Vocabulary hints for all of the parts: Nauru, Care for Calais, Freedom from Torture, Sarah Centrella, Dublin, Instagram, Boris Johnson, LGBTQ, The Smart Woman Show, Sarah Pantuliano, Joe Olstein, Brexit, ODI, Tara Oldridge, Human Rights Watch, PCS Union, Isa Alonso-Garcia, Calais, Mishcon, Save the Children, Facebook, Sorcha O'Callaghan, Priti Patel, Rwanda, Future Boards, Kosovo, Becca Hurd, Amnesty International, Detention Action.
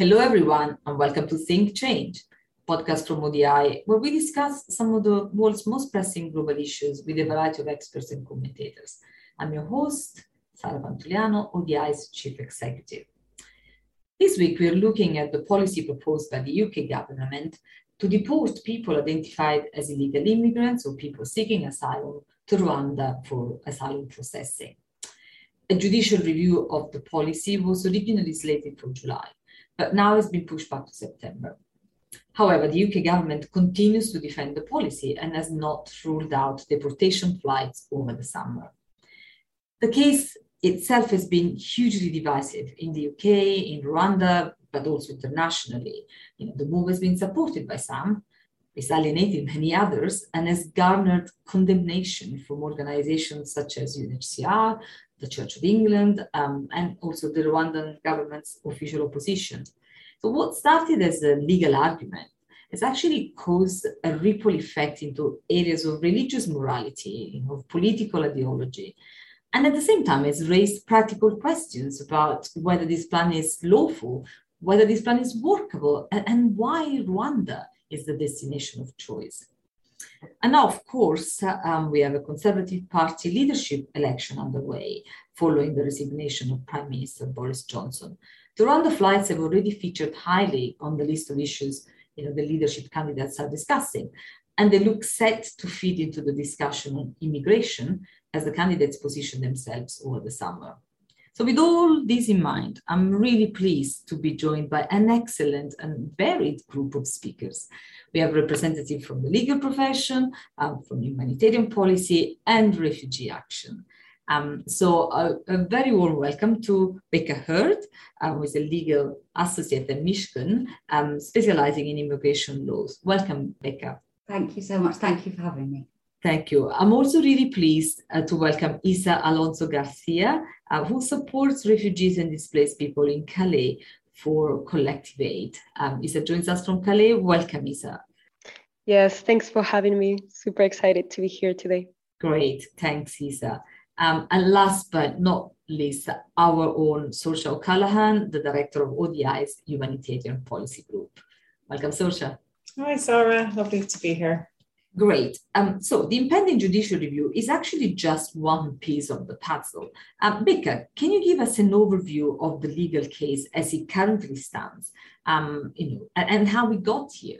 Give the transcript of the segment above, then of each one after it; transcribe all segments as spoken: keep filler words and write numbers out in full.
Hello everyone and welcome to Think Change, podcast from O D I, where we discuss some of the world's most pressing global issues with a variety of experts and commentators. I'm your host, Sarah Pantuliano, O D I's Chief Executive. This week we're looking at the policy proposed by the U K government to deport people identified as illegal immigrants or people seeking asylum to Rwanda for asylum processing. A judicial review of the policy was originally slated for July, but now it's been pushed back to September. However, the U K government continues to defend the policy and has not ruled out deportation flights over the summer. The case itself has been hugely divisive in the U K, in Rwanda, but also internationally. You know, the move has been supported by some, alienated many others, and has garnered condemnation from organizations such as U N H C R, the Church of England, um, and also the Rwandan government's official opposition. So what started as a legal argument has actually caused a ripple effect into areas of religious morality, of political ideology, and at the same time has raised practical questions about whether this plan is lawful, whether this plan is workable, and, and why Rwanda is the destination of choice. And now, of course, um, we have a Conservative Party leadership election underway following the resignation of Prime Minister Boris Johnson. The Rwanda flights have already featured highly on the list of issues you know, the leadership candidates are discussing, and they look set to feed into the discussion on immigration as the candidates position themselves over the summer. So with all this in mind, I'm really pleased to be joined by an excellent and varied group of speakers. We have representatives from the legal profession, um, from humanitarian policy and refugee action. Um, so a, a very warm welcome to Becca Hurd, uh, who is a legal associate at Mishcon, um, specializing in immigration laws. Welcome, Becca. Thank you so much. Thank you for having me. Thank you. I'm also really pleased uh, to welcome Isa Alonso-Garcia, uh, who supports refugees and displaced people in Calais for collective aid. Um, Isa joins us from Calais. Welcome, Isa. Yes, thanks for having me. Super excited to be here today. Great. Thanks, Isa. Um, and last but not least, our own Sorcha O'Callaghan, the director of O D I's Humanitarian Policy Group. Welcome, Sorcha. Hi, Sarah. Lovely to be here. Great. Um, so the impending judicial review is actually just one piece of the puzzle. Um, Becca, can you give us an overview of the legal case as it currently stands, um, you know, and how we got here?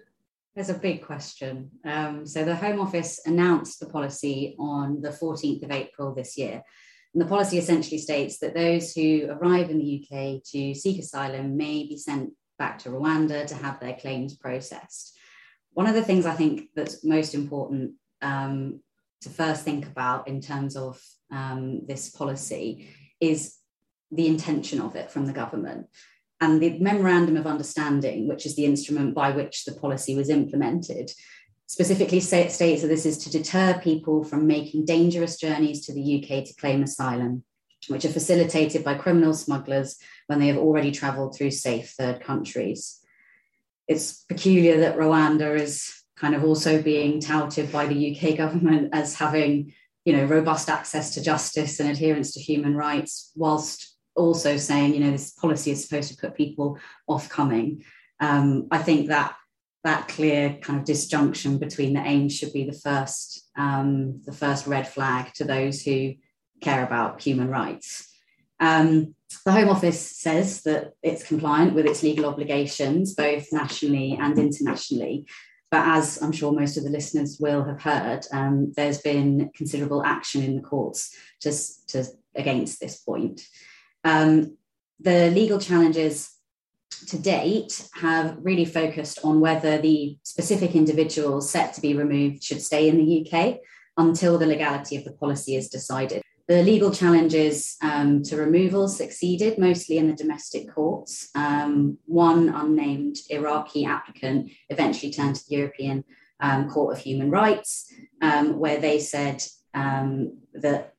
There's a big question. Um, so the Home Office announced the policy on the fourteenth of April this year. And the policy essentially states that those who arrive in the U K to seek asylum may be sent back to Rwanda to have their claims processed. One of the things I think that's most important um, to first think about in terms of um, this policy is the intention of it from the government. And the Memorandum of Understanding, which is the instrument by which the policy was implemented, specifically states that this is to deter people from making dangerous journeys to the U K to claim asylum, which are facilitated by criminal smugglers when they have already travelled through safe third countries. It's peculiar that Rwanda is kind of also being touted by the U K government as having, you know, robust access to justice and adherence to human rights, whilst also saying, you know, this policy is supposed to put people off coming. Um, I think that that clear kind of disjunction between the aims should be the first, um, the first red flag to those who care about human rights. Um, The Home Office says that it's compliant with its legal obligations, both nationally and internationally. But as I'm sure most of the listeners will have heard, um, there's been considerable action in the courts to, to, against this point. Um, the legal challenges to date have really focused on whether the specific individuals set to be removed should stay in the U K until the legality of the policy is decided. The legal challenges um, to removal succeeded mostly in the domestic courts. Um, one unnamed Iraqi applicant eventually turned to the European um, Court of Human Rights, um, where they said um, that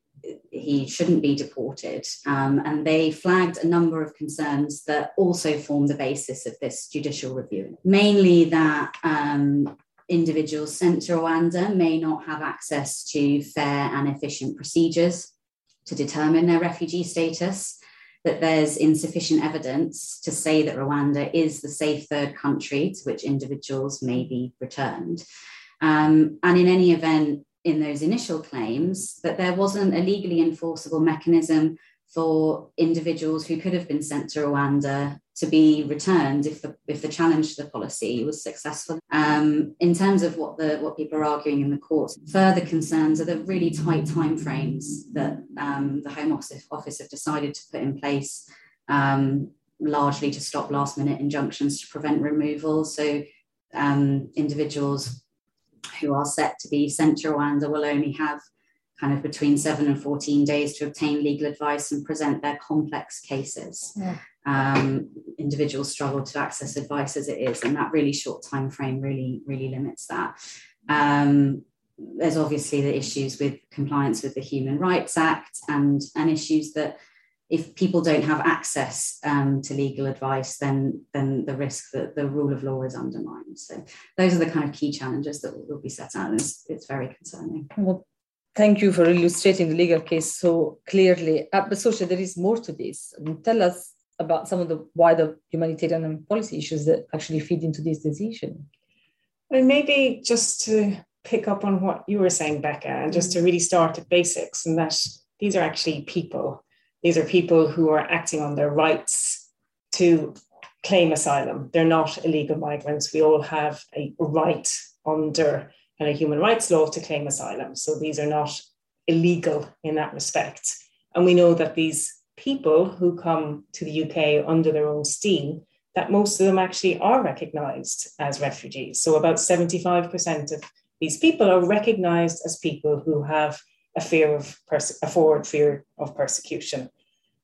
he shouldn't be deported. Um, and they flagged a number of concerns that also form the basis of this judicial review. Mainly that um, individuals sent to Rwanda may not have access to fair and efficient procedures to determine their refugee status, that there's insufficient evidence to say that Rwanda is the safe third country to which individuals may be returned. Um, and in any event, in those initial claims, that there wasn't a legally enforceable mechanism for individuals who could have been sent to Rwanda to be returned if the, if the challenge to the policy was successful. Um, in terms of what the what people are arguing in the courts, further concerns are the really tight timeframes that um, the Home Office, Office have decided to put in place, um, largely to stop last-minute injunctions to prevent removal. So um, individuals who are set to be sent to Rwanda will only have kind of between seven and fourteen days to obtain legal advice and present their complex cases. Yeah. Um, individuals struggle to access advice as it is, and that really short time frame really, really limits that. Um, there's obviously the issues with compliance with the Human Rights Act, and, and issues that if people don't have access um, to legal advice, then, then the risk that the rule of law is undermined. So those are the kind of key challenges that will, will be set out, and it's, it's very concerning. Well, thank you for illustrating the legal case so clearly. Uh, but Sorcha, there is more to this. I mean, tell us about some of the wider humanitarian and policy issues that actually feed into this decision. Well, maybe just to pick up on what you were saying, Becca, and just to really start at basics, and that these are actually people. These are people who are acting on their rights to claim asylum. They're not illegal migrants. We all have a right under and a human rights law to claim asylum. So these are not illegal in that respect. And we know that these people who come to the U K under their own steam, that most of them actually are recognised as refugees. So about seventy-five percent of these people are recognised as people who have a fear of perse- a forward fear of persecution.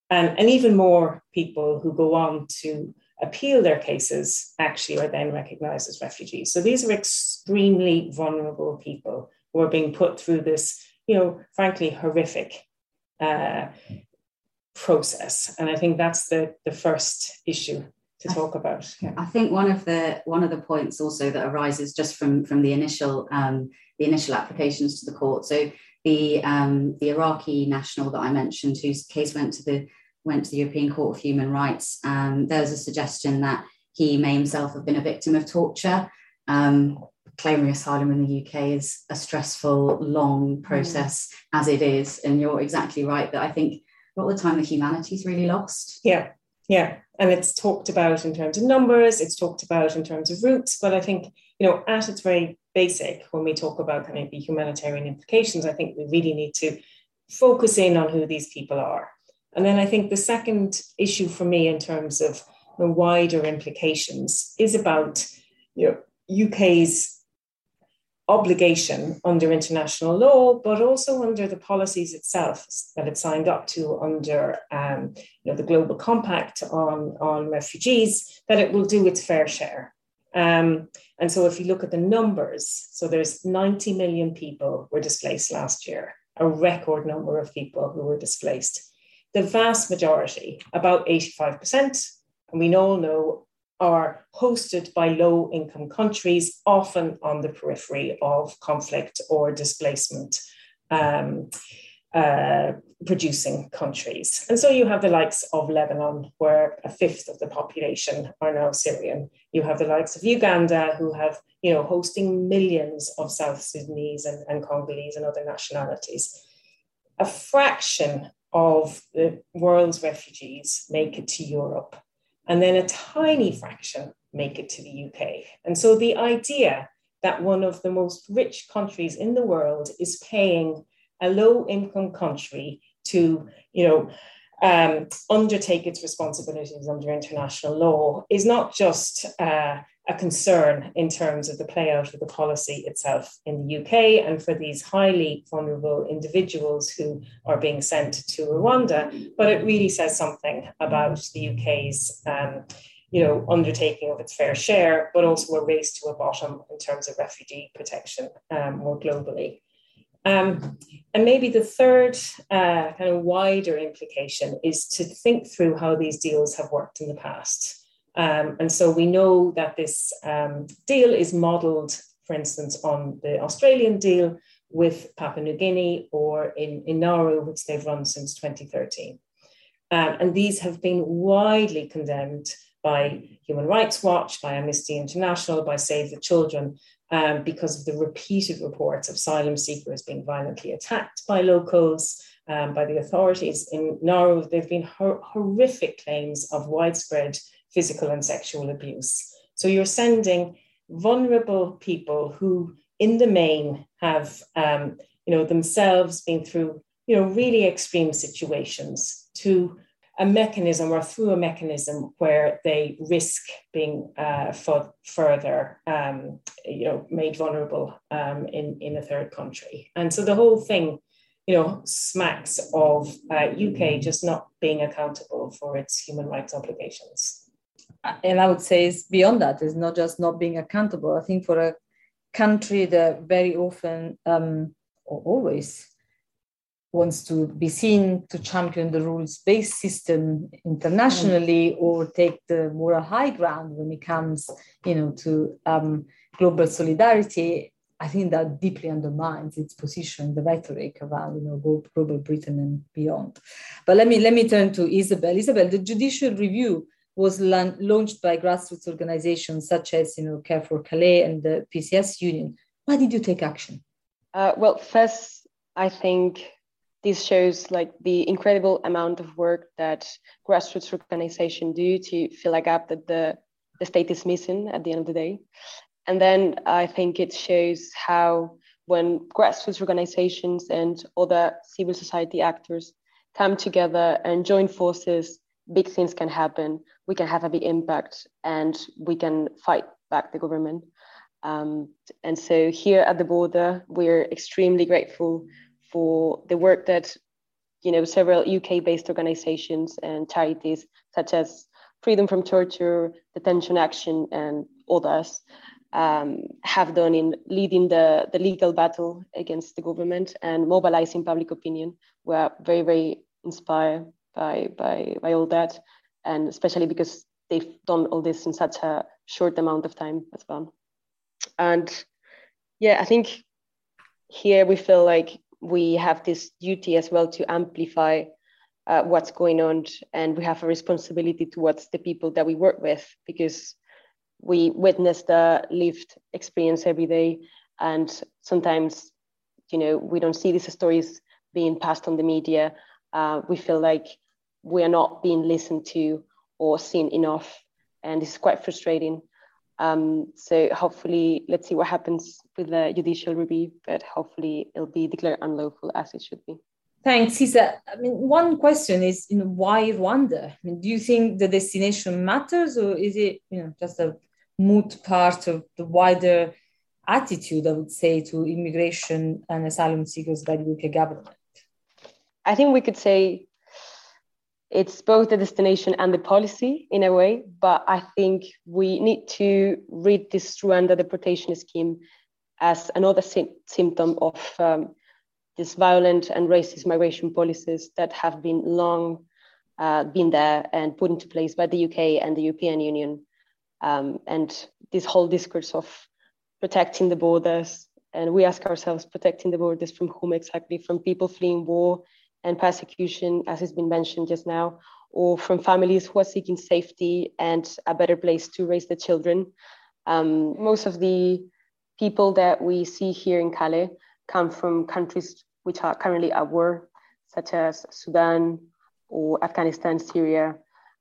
And, and even more people who go on to appeal their cases actually are then recognised as refugees. So these are extremely vulnerable people who are being put through this, you know, frankly horrific uh, process. And I think that's the, the first issue to talk I, about. Yeah. I think one of the one of the points also that arises just from from the initial um, the initial applications to the court. So the um, the Iraqi national that I mentioned, whose case went to the went to the European Court of Human Rights, um, there was a suggestion that he may himself have been a victim of torture. Um, claiming asylum in the U K is a stressful, long process mm. as it is. And you're exactly right that I think a lot of the time the humanity's really lost. Yeah, yeah. And it's talked about in terms of numbers, it's talked about in terms of routes, but I think, you know, at its very basic, when we talk about kind of the humanitarian implications, I think we really need to focus in on who these people are. And then I think the second issue for me in terms of the wider implications is about, you know, U K's obligation under international law, but also under the policies itself that it signed up to under um, you know, the Global Compact on, on refugees, that it will do its fair share. Um, and so if you look at the numbers, so there's ninety million people were displaced last year, a record number of people who were displaced. The vast majority, about eighty-five percent, and we all know, are hosted by low-income countries, often on the periphery of conflict or displacement um, uh, producing countries. And so you have the likes of Lebanon, where a fifth of the population are now Syrian. You have the likes of Uganda, who have, you know, hosting millions of South Sudanese and, and Congolese and other nationalities. A fraction of the world's refugees make it to Europe, and then a tiny fraction make it to the U K. And so the idea that one of the most rich countries in the world is paying a low-income country to, you know, um, undertake its responsibilities under international law is not just uh, a concern in terms of the play out of the policy itself in the U K and for these highly vulnerable individuals who are being sent to Rwanda, but it really says something about the U K's um, you know, undertaking of its fair share, but also a race to a bottom in terms of refugee protection um, more globally. Um, and maybe the third uh, kind of wider implication is to think through how these deals have worked in the past. Um, and so we know that this um, deal is modelled, for instance, on the Australian deal with Papua New Guinea, or in, in Nauru, which they've run since twenty thirteen. Um, and these have been widely condemned by Human Rights Watch, by Amnesty International, by Save the Children, um, because of the repeated reports of asylum seekers being violently attacked by locals, um, by the authorities. In Nauru, there have been hor- horrific claims of widespread physical and sexual abuse. So you're sending vulnerable people who, in the main, have um, you know, themselves been through you know, really extreme situations to a mechanism or through a mechanism where they risk being uh, f- further, um, you know, made vulnerable um, in, in a third country. And so the whole thing, you know, smacks of uh, U K just not being accountable for its human rights obligations. And I would say it's beyond that. It's not just not being accountable. I think for a country that very often um, or always wants to be seen to champion the rules-based system internationally or take the moral high ground when it comes, you know, to um, global solidarity, I think that deeply undermines its position, the rhetoric around, you know, global Britain and beyond. But let me let me turn to Isabel. Isabel, the judicial review was lan- launched by grassroots organizations such as, you know, Care for Calais and the P C S Union. Why did you take action? Uh, well, first, I think this shows like the incredible amount of work that grassroots organizations do to fill a gap that the, the state is missing at the end of the day. And then I think it shows how when grassroots organizations and other civil society actors come together and join forces, big things can happen. We can have a big impact and we can fight back the government. Um, and so here at the border, we're extremely grateful for the work that, you know, several U K-based organizations and charities such as Freedom from Torture, Detention Action, and others um, have done in leading the, the legal battle against the government and mobilizing public opinion. We are very, very inspired by, by, by all that, and especially because they've done all this in such a short amount of time as well. And yeah, I think here we feel like we have this duty as well to amplify uh, what's going on, and we have a responsibility towards the people that we work with, because we witness the lived experience every day, and sometimes, you know, we don't see these stories being passed on the media. Uh, we feel like we are not being listened to or seen enough, and this is quite frustrating. Um, so hopefully, let's see what happens with the judicial review, but hopefully it'll be declared unlawful as it should be. Thanks, Isa. I mean, one question is, you know, why Rwanda? I mean, do you think the destination matters, or is it, you know, just a moot part of the wider attitude, I would say, to immigration and asylum seekers by the U K government? I think we could say it's both the destination and the policy in a way, but I think we need to read this Rwanda deportation scheme as another sy- symptom of um, this violent and racist migration policies that have been long uh, been there and put into place by the U K and the European Union. Um, and this whole discourse of protecting the borders, and we ask ourselves, protecting the borders from whom exactly? From people fleeing war and persecution, as has been mentioned just now, or from families who are seeking safety and a better place to raise their children. Um, most of the people that we see here in Calais come from countries which are currently at war, such as Sudan or Afghanistan, Syria,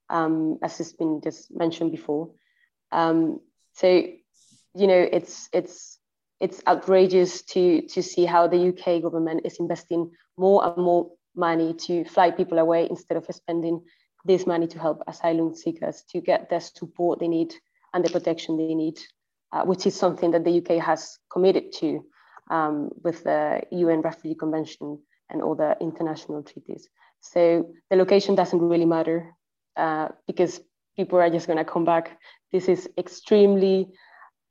um, as has been just mentioned before. Um, so, you know, it's it's it's outrageous to to see how the U K government is investing more and more money to fly people away instead of spending this money to help asylum seekers to get the support they need and the protection they need, uh, which is something that the U K has committed to um, with the U N Refugee Convention and all the international treaties. So the location doesn't really matter uh, because people are just going to come back. This is extremely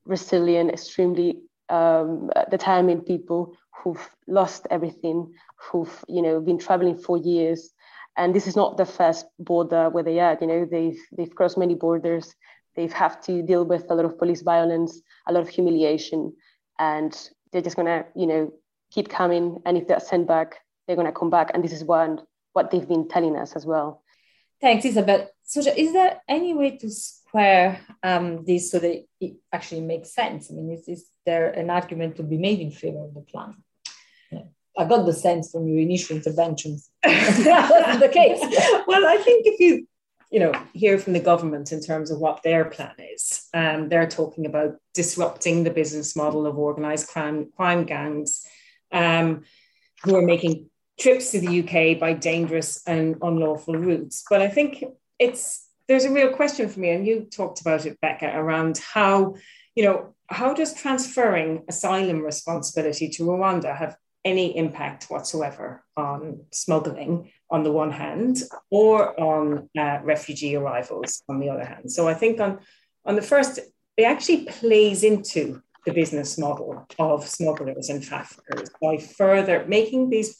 resilient, extremely um, determined people who've lost everything, who've, you know, been traveling for years. And this is not the first border where they are, you know, they've, they've crossed many borders. They've have to deal with a lot of police violence, a lot of humiliation, and they're just going to, you know, keep coming. And if they're sent back, they're going to come back. And this is what, what they've been telling us as well. Thanks, Isabel. So is there any way to square um, this so that it actually makes sense? I mean, is, is there an argument to be made in favor of the plan? Yeah. I got the sense from your initial interventions. That wasn't the case. Well, I think if you, you know, hear from the government in terms of what their plan is, um, they're talking about disrupting the business model of organised crime, crime gangs um, who are making trips to the U K by dangerous and unlawful routes. But I think it's there's a real question for me, and you talked about it, Becca, around how, you know, how does transferring asylum responsibility to Rwanda have any impact whatsoever on smuggling on the one hand, or on uh, refugee arrivals on the other hand. So I think on, on the first, it actually plays into the business model of smugglers and traffickers by further making these,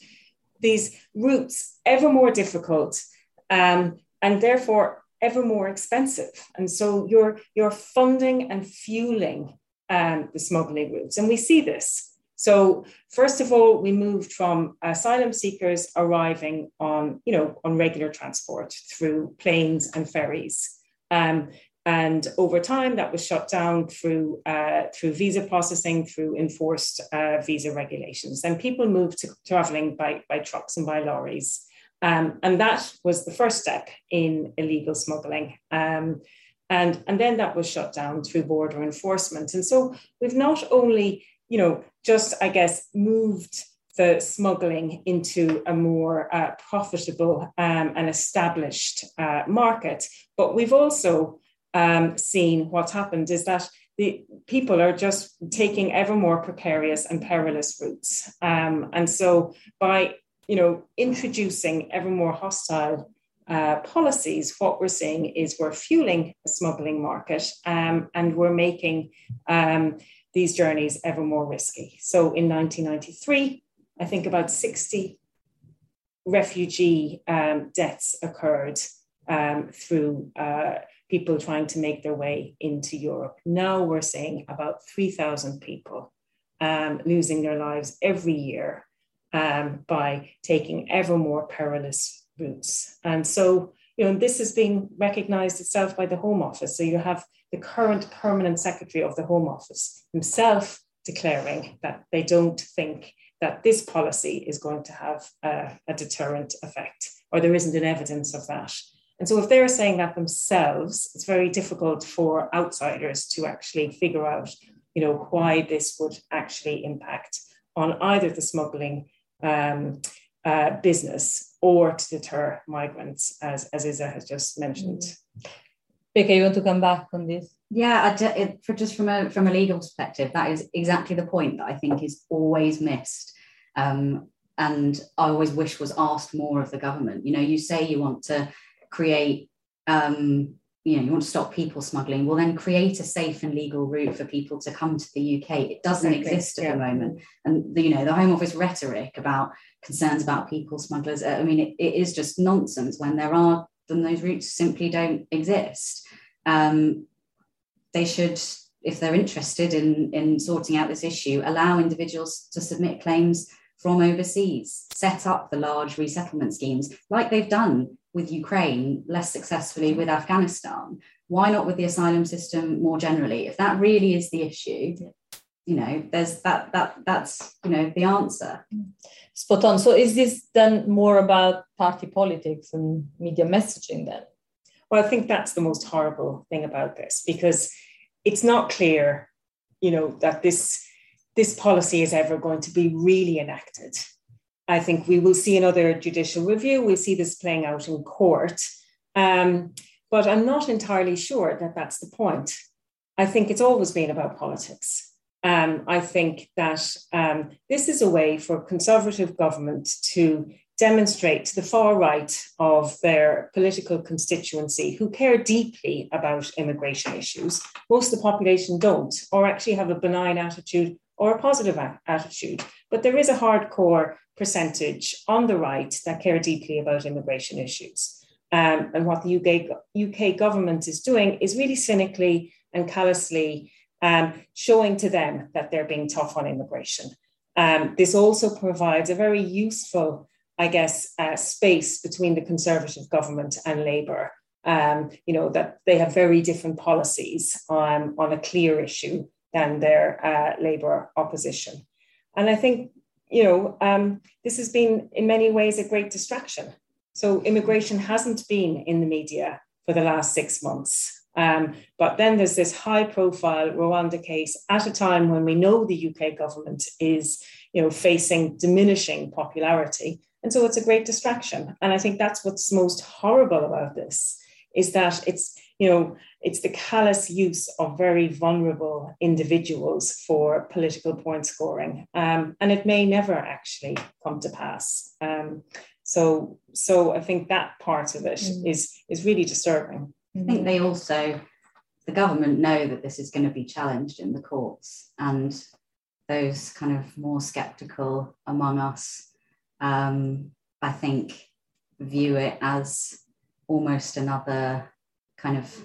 these routes ever more difficult um, and therefore ever more expensive. And so you're, you're funding and fueling um, the smuggling routes. And we see this. So first of all, we moved from asylum seekers arriving on, you know, on regular transport through planes and ferries. Um, and over time, that was shut down through, uh, through visa processing, through enforced uh, visa regulations. Then people moved to traveling by, by trucks and by lorries. Um, and that was the first step in illegal smuggling. Um, and, and then that was shut down through border enforcement. And so we've not only, you know, just, I guess, moved the smuggling into a more uh, profitable um, and established uh, market. But we've also um, seen what's happened is that the people are just taking ever more precarious and perilous routes. Um, and so by, you know, introducing ever more hostile uh, policies, what we're seeing is we're fueling the smuggling market um, and we're making um, these journeys ever more risky. So in nineteen ninety-three, I think about sixty refugee um, deaths occurred um, through uh, people trying to make their way into Europe. Now we're seeing about three thousand people um, losing their lives every year um, by taking ever more perilous routes. And so, you know, this has been recognised itself by the Home Office. So you have the current permanent secretary of the Home Office himself declaring that they don't think that this policy is going to have a, a deterrent effect, or there isn't an evidence of that. And so if they're saying that themselves, it's very difficult for outsiders to actually figure out, you know, why this would actually impact on either the smuggling um, uh, business or to deter migrants, as, as Isa has just mentioned. Mm. Becca, you want to come back on this? Yeah, I d- it, for just from a from a legal perspective, that is exactly the point that I think is always missed, um, and I always wish was asked more of the government. You know, you say you want to create, um, you know, you want to stop people smuggling. Well, then create a safe and legal route for people to come to the U K. It doesn't exactly exist at yeah. the moment, and the, you know, the Home Office rhetoric about concerns about people smugglers. Uh, I mean, it, it is just nonsense when there are. Then those routes simply don't exist. Um, they should, if they're interested in, in sorting out this issue, allow individuals to submit claims from overseas, set up the large resettlement schemes like they've done with Ukraine, less successfully with Afghanistan. Why not with the asylum system more generally? If that really is the issue, you know, there's that that that's, you know, the answer. Spot on. So is this then more about party politics and media messaging then? Well, I think that's the most horrible thing about this, because it's not clear, you know, that this this policy is ever going to be really enacted. I think we will see another judicial review. We'll see this playing out in court. Um, but I'm not entirely sure that that's the point. I think it's always been about politics. Um, I think that um, this is a way for Conservative government to demonstrate to the far right of their political constituency, who care deeply about immigration issues. Most of the population don't, or actually have a benign attitude or a positive a- attitude. But there is a hardcore percentage on the right that care deeply about immigration issues. Um, and what the U K, U K government is doing is really cynically and callously Um, showing to them that they're being tough on immigration. Um, this also provides a very useful I guess, uh, space between the Conservative government and Labour. Um, you know, that they have very different policies on, on a clear issue than their uh, Labour opposition. And I think, you know, um, this has been in many ways a great distraction. So immigration hasn't been in the media for the last six months. Um, but then there's this high profile Rwanda case at a time when we know the U K government is, you know, facing diminishing popularity. And so it's a great distraction. And I think that's what's most horrible about this, is that it's, you know, it's the callous use of very vulnerable individuals for political point scoring. Um, and it may never actually come to pass. Um, so, so I think that part of it mm. is, is really disturbing. I think they also, the government know that this is going to be challenged in the courts, and those kind of more sceptical among us, um, I think, view it as almost another kind of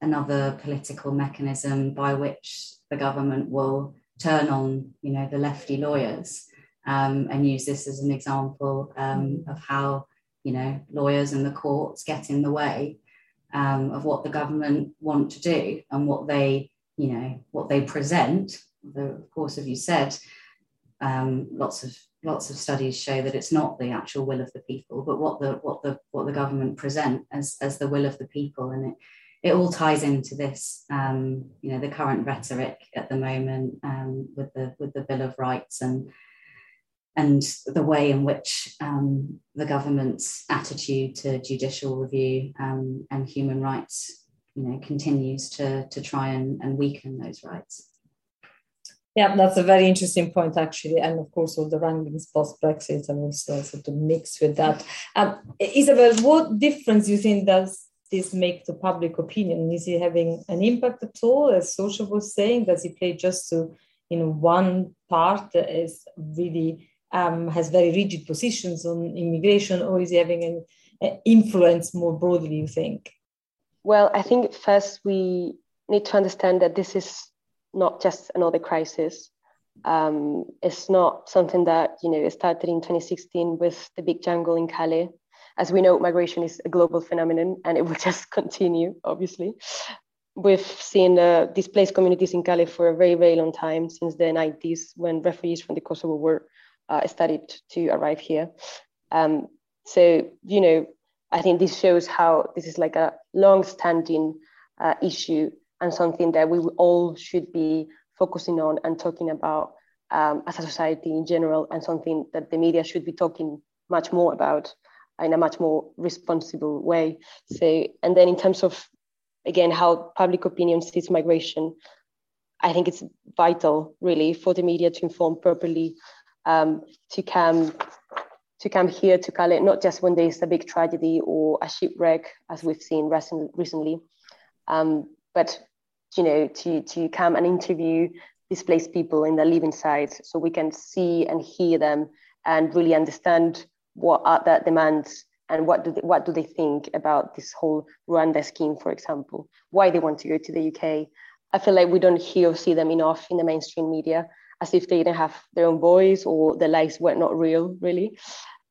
another political mechanism by which the government will turn on, you know, the lefty lawyers, um, and use this as an example um, of how, you know, lawyers and the courts get in the way Um, of what the government want to do and what they, you know, what they present. Although, of course, as you said, um, lots of lots of studies show that it's not the actual will of the people, but what the what the what the government present as as the will of the people, and it it all ties into this, um, you know, the current rhetoric at the moment um, with the with the Bill of Rights and and the way in which um, the government's attitude to judicial review um, and human rights, you know, continues to, to try and, and weaken those rights. Yeah, that's a very interesting point, actually. And of course, all the rankings post-Brexit and also sort of mixed with that. Um, Isabel, what difference do you think does this make to public opinion? Is it having an impact at all, as Sorcha was saying? Does it play just to, you know, one part that is really... Um, has very rigid positions on immigration, or is he having an, an influence more broadly, you think? Well, I think first we need to understand that this is not just another crisis. Um, it's not something that, you know, started in twenty sixteen with the big jungle in Calais. As we know, migration is a global phenomenon, and it will just continue, obviously. We've seen uh, displaced communities in Calais for a very, very long time, since the nineties, when refugees from the Kosovo were Uh, started to arrive here. Um, so, you know, I think this shows how this is like a long-standing uh, issue, and something that we all should be focusing on and talking about um, as a society in general, and something that the media should be talking much more about in a much more responsible way. So, and then in terms of, again, how public opinion sees migration, I think it's vital, really, for the media to inform properly, Um, to come to come here to Calais, not just when there is a big tragedy or a shipwreck, as we've seen recent, recently, um, but, you know, to, to come and interview displaced people in their living sites, so we can see and hear them and really understand what are their demands and what do they, what do they think about this whole Rwanda scheme, for example, why they want to go to the U K. I feel like we don't hear or see them enough in the mainstream media, as if they didn't have their own voice or their lives were not real, really.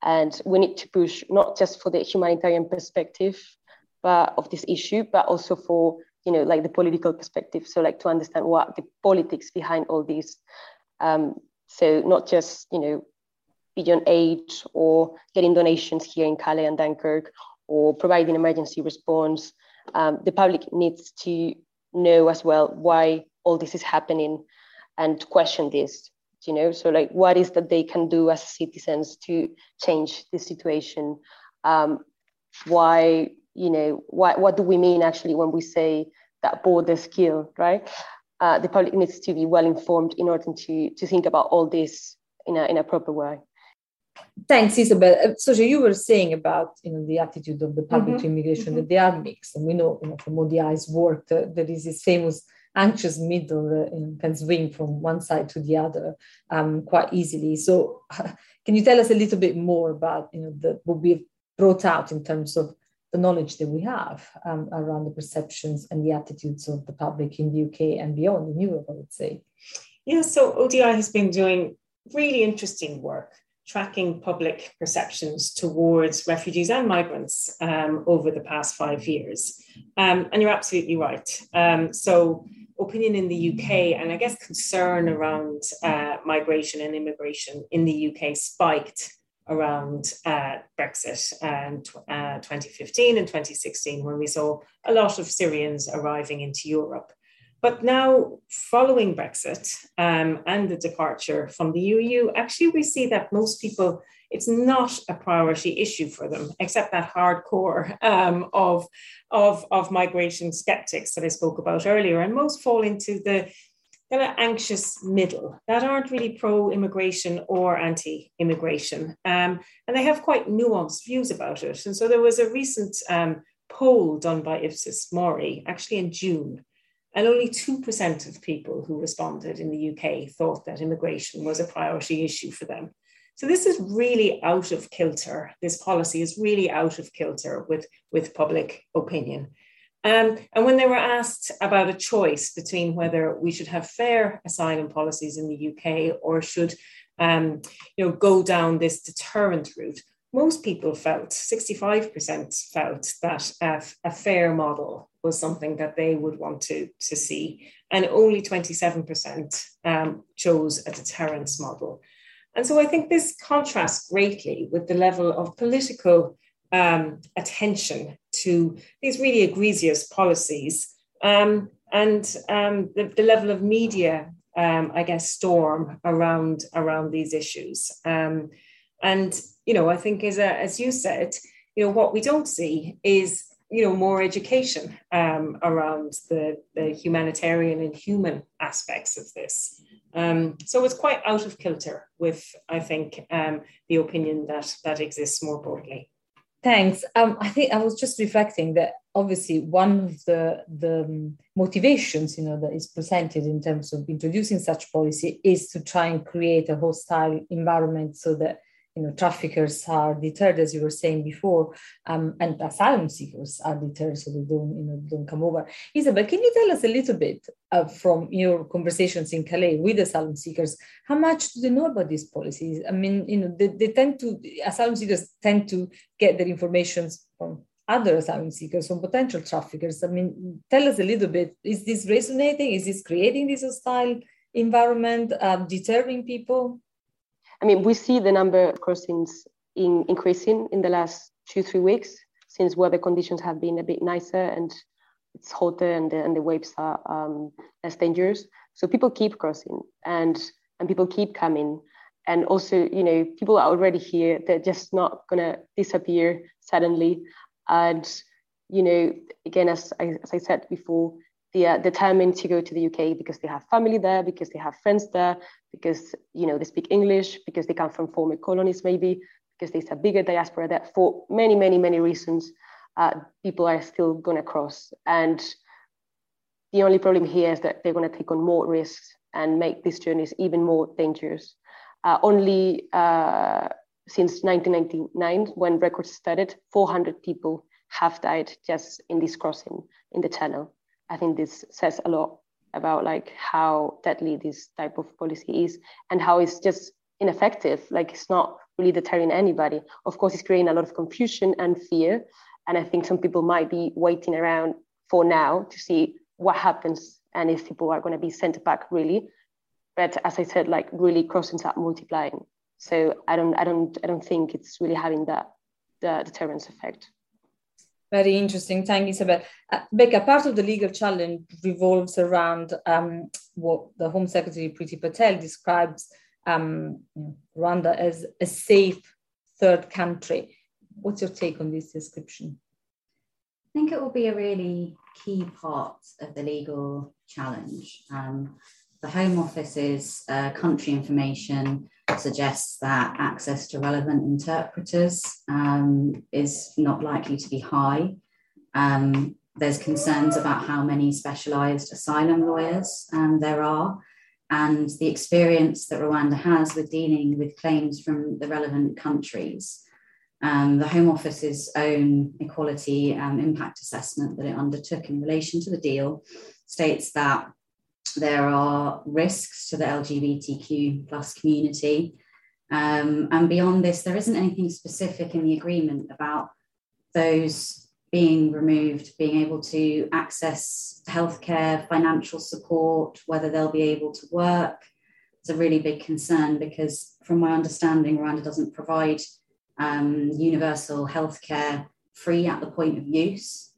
And we need to push not just for the humanitarian perspective but of this issue, but also for, you know, like the political perspective. So like to understand what the politics behind all this. Um, so not just, you know, beyond aid or getting donations here in Calais and Dunkirk or providing emergency response. Um, the public needs to know as well why all this is happening, and question this, you know, so like what is that they can do as citizens to change the situation? Um, why, you know, why, what do we mean actually when we say that border skill, right? Uh, the public needs to be well informed in order to, to think about all this in a, in a proper way. Thanks, Isabel. So you were saying about, you know, the attitude of the public mm-hmm. to immigration, mm-hmm. that they are mixed. And we know, you know, from O D I's work, uh, there is this famous anxious middle uh, you can swing from one side to the other um, quite easily. So uh, can you tell us a little bit more about, you know, the, what we've brought out in terms of the knowledge that we have um, around the perceptions and the attitudes of the public in the U K and beyond, in Europe, I would say? Yeah, so O D I has been doing really interesting work tracking public perceptions towards refugees and migrants um, over the past five years. Um, and you're absolutely right. Um, so opinion in the U K, and I guess concern around uh, migration and immigration in the U K spiked around uh, Brexit and uh, twenty fifteen and twenty sixteen, when we saw a lot of Syrians arriving into Europe. But now, following Brexit um, and the departure from the E U, actually we see that most people, it's not a priority issue for them, except that hardcore um, of, of, of migration skeptics that I spoke about earlier. And most fall into the kind of anxious middle that aren't really pro-immigration or anti-immigration. Um, and they have quite nuanced views about it. And so there was a recent um, poll done by Ipsos Mori, actually in June, and only two percent of people who responded in the U K thought that immigration was a priority issue for them. So this is really out of kilter. This policy is really out of kilter with, with public opinion. Um, and when they were asked about a choice between whether we should have fair asylum policies in the U K or should um, you know, go down this deterrent route, most people felt, sixty-five percent felt that a, a fair model was something that they would want to, to see. And only twenty-seven percent um, chose a deterrence model. And so I think this contrasts greatly with the level of political um, attention to these really egregious policies um, and um, the, the level of media, um, I guess, storm around, around these issues. Um, and, you know, I think as, a, as you said, you know, what we don't see is, you know, more education um, around the, the humanitarian and human aspects of this. Um, so it's quite out of kilter with, I think, um, the opinion that that exists more broadly. Thanks. Um, I think I was just reflecting that obviously one of the the motivations, you know, that is presented in terms of introducing such policy is to try and create a hostile environment so that, you know, traffickers are deterred, as you were saying before, um, and asylum seekers are deterred, so they don't, you know, don't come over. Isabel, can you tell us a little bit uh, from your conversations in Calais with asylum seekers, how much do they know about these policies? I mean, you know, they, they tend to, asylum seekers tend to get their information from other asylum seekers, from potential traffickers. I mean, tell us a little bit, is this resonating? Is this creating this hostile environment, uh, deterring people? I mean, we see the number of crossings in, increasing in the last two, three weeks, since weather conditions have been a bit nicer and it's hotter and the, and the waves are um, less dangerous. So people keep crossing and, and people keep coming. And also, you know, people are already here. They're just not going to disappear suddenly. And, you know, again, as I, as I said before, they are determined to go to the U K because they have family there, because they have friends there, because, you know, they speak English, because they come from former colonies, maybe, because there's a bigger diaspora that for many, many, many reasons, uh, people are still going to cross. And the only problem here is that they're going to take on more risks and make these journeys even more dangerous. Uh, only uh, since nineteen ninety-nine, when records started, four hundred people have died just in this crossing in the channel. I think this says a lot about like how deadly this type of policy is and how it's just ineffective. Like it's not really deterring anybody. Of course, it's creating a lot of confusion and fear. And I think some people might be waiting around for now to see what happens and if people are going to be sent back really. But as I said, like really crossings are multiplying. So I don't, I don't, I don't think it's really having that the deterrence effect. Very interesting. Thank you, Isabel. Uh, Becca, part of the legal challenge revolves around um, what the Home Secretary Priti Patel describes um, Rwanda as a safe third country. What's your take on this description? I think it will be a really key part of the legal challenge. Um, the Home Office's uh, country information suggests that access to relevant interpreters um, is not likely to be high. Um, there's concerns about how many specialised asylum lawyers um, there are, and the experience that Rwanda has with dealing with claims from the relevant countries. Um, the Home Office's own equality um, impact assessment that it undertook in relation to the deal states that there are risks to the L G B T Q plus community Um, and beyond this, there isn't anything specific in the agreement about those being removed, being able to access healthcare, financial support, whether they'll be able to work. It's a really big concern because, from my understanding, Rwanda doesn't provide um, universal healthcare free at the point of use.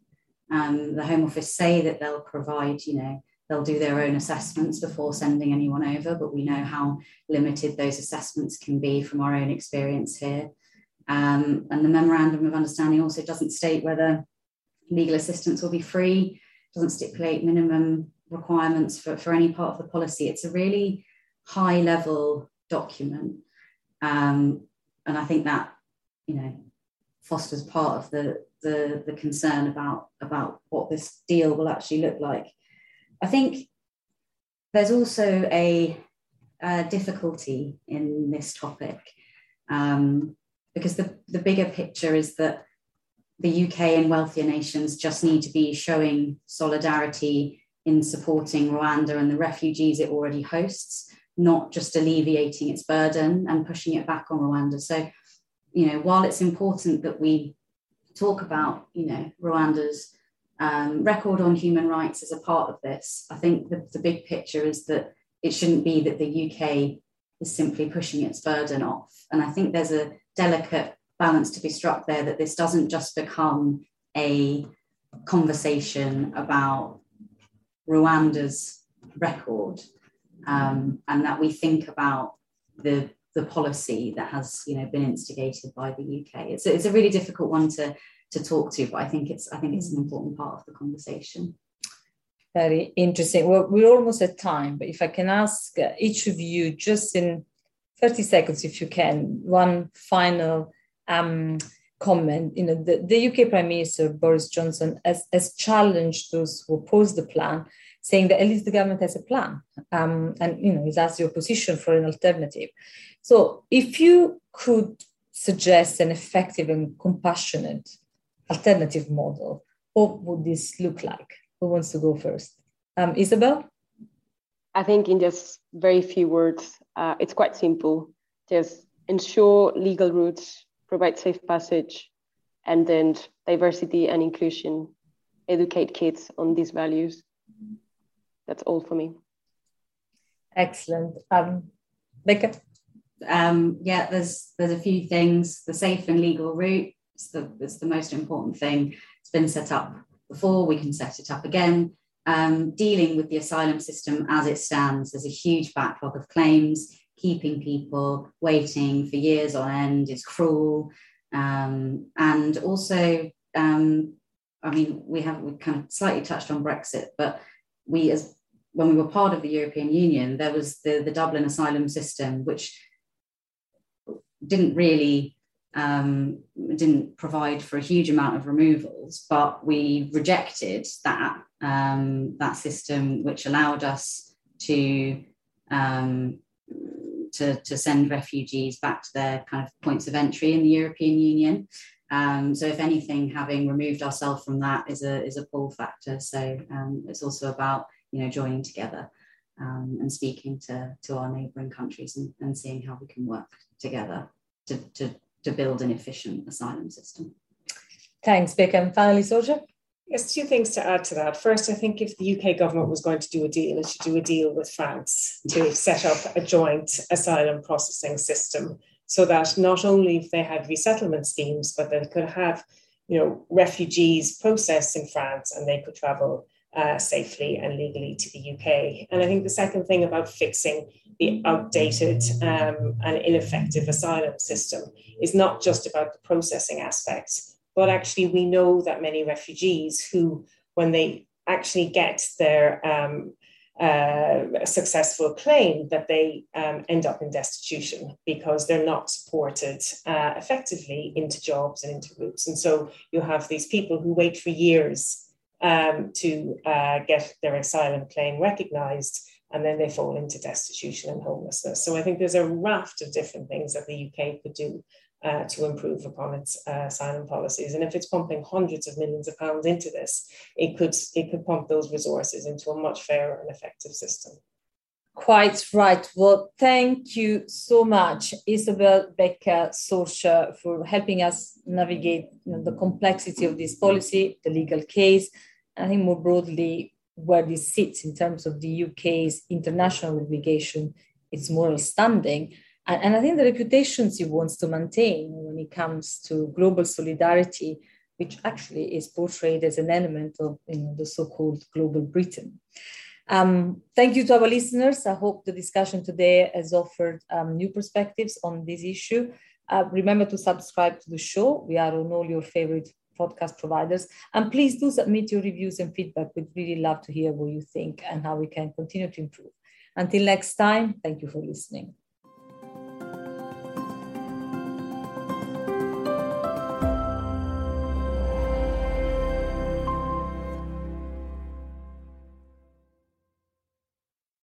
Um, the Home Office say that they'll provide, you know, they'll do their own assessments before sending anyone over, but we know how limited those assessments can be from our own experience here. Um, and the Memorandum of Understanding also doesn't state whether legal assistance will be free, doesn't stipulate minimum requirements for, for any part of the policy. It's a really high level document. Um, and I think that, you know, fosters part of the, the, the concern about, about what this deal will actually look like. I think there's also a, a difficulty in this topic um, because the, the bigger picture is that the U K and wealthier nations just need to be showing solidarity in supporting Rwanda and the refugees it already hosts, not just alleviating its burden and pushing it back on Rwanda. So, you know, while it's important that we talk about, you know, Rwanda's Um, record on human rights as a part of this, I think the, the big picture is that it shouldn't be that the U K is simply pushing its burden off. And I think there's a delicate balance to be struck there, that this doesn't just become a conversation about Rwanda's record, um, and that we think about the, the policy that has, you know, been instigated by the U K. It's a, it's a really difficult one to to talk to, but I think it's I think it's an important part of the conversation. Very interesting. Well, we're almost at time, but if I can ask each of you just in thirty seconds, if you can, one final um, comment. You know, the, the U K Prime Minister Boris Johnson has, has challenged those who oppose the plan, saying that at least the government has a plan, um, and you know he's asked the opposition for an alternative. So, if you could suggest an effective and compassionate alternative model, what would this look like? Who wants to go first? Um, Isabel? I think in just very few words, uh, it's quite simple. Just ensure legal routes, provide safe passage, and then diversity and inclusion. Educate kids on these values. That's all for me. Excellent. Um, Becca? Um, yeah, there's there's a few things. The safe and legal route, It's the, it's the most important thing. It's been set up before, we can set it up again. Um, dealing with the asylum system as it stands, there's a huge backlog of claims. Keeping people waiting for years on end is cruel. Um, and also, um, I mean, we have we kind of slightly touched on Brexit, but we, as when we were part of the European Union, there was the, the Dublin asylum system, which didn't really Um, didn't provide for a huge amount of removals, but we rejected that um, that system, which allowed us to, um, to to send refugees back to their kind of points of entry in the European Union. Um, so, if anything, having removed ourselves from that is a is a pull factor. So, um, it's also about you know joining together um, and speaking to to our neighbouring countries and, and seeing how we can work together to to. to build an efficient asylum system. Thanks, Becca. And finally, Sorcha? Yes, two things to add to that. First, I think if the U K government was going to do a deal, it should do a deal with France to set up a joint asylum processing system so that not only if they had resettlement schemes, but they could have you know, refugees processed in France and they could travel uh, safely and legally to the U K. And I think the second thing about fixing the outdated um, and ineffective asylum system is not just about the processing aspects, but actually we know that many refugees who, when they actually get their um, uh, successful claim, that they um, end up in destitution because they're not supported uh, effectively into jobs and into routes. And so you have these people who wait for years um, to uh, get their asylum claim recognised, and then they fall into destitution and homelessness. So I think there's a raft of different things that the U K could do uh, to improve upon its uh, asylum policies. And if it's pumping hundreds of millions of pounds into this, it could, it could pump those resources into a much fairer and effective system. Quite right. Well, thank you so much, Isabel, Becca, Sorcha, for helping us navigate you know, the complexity of this policy, the legal case, I think more broadly where this sits in terms of the U K's international obligation, its moral standing, and, and I think the reputations it wants to maintain when it comes to global solidarity, which actually is portrayed as an element of you know, the so-called global Britain. Um, thank you to our listeners. I hope the discussion today has offered um, new perspectives on this issue. Uh, remember to subscribe to the show. We are on all your favorite podcast providers. And please do submit your reviews and feedback. We'd really love to hear what you think and how we can continue to improve. Until next time, thank you for listening.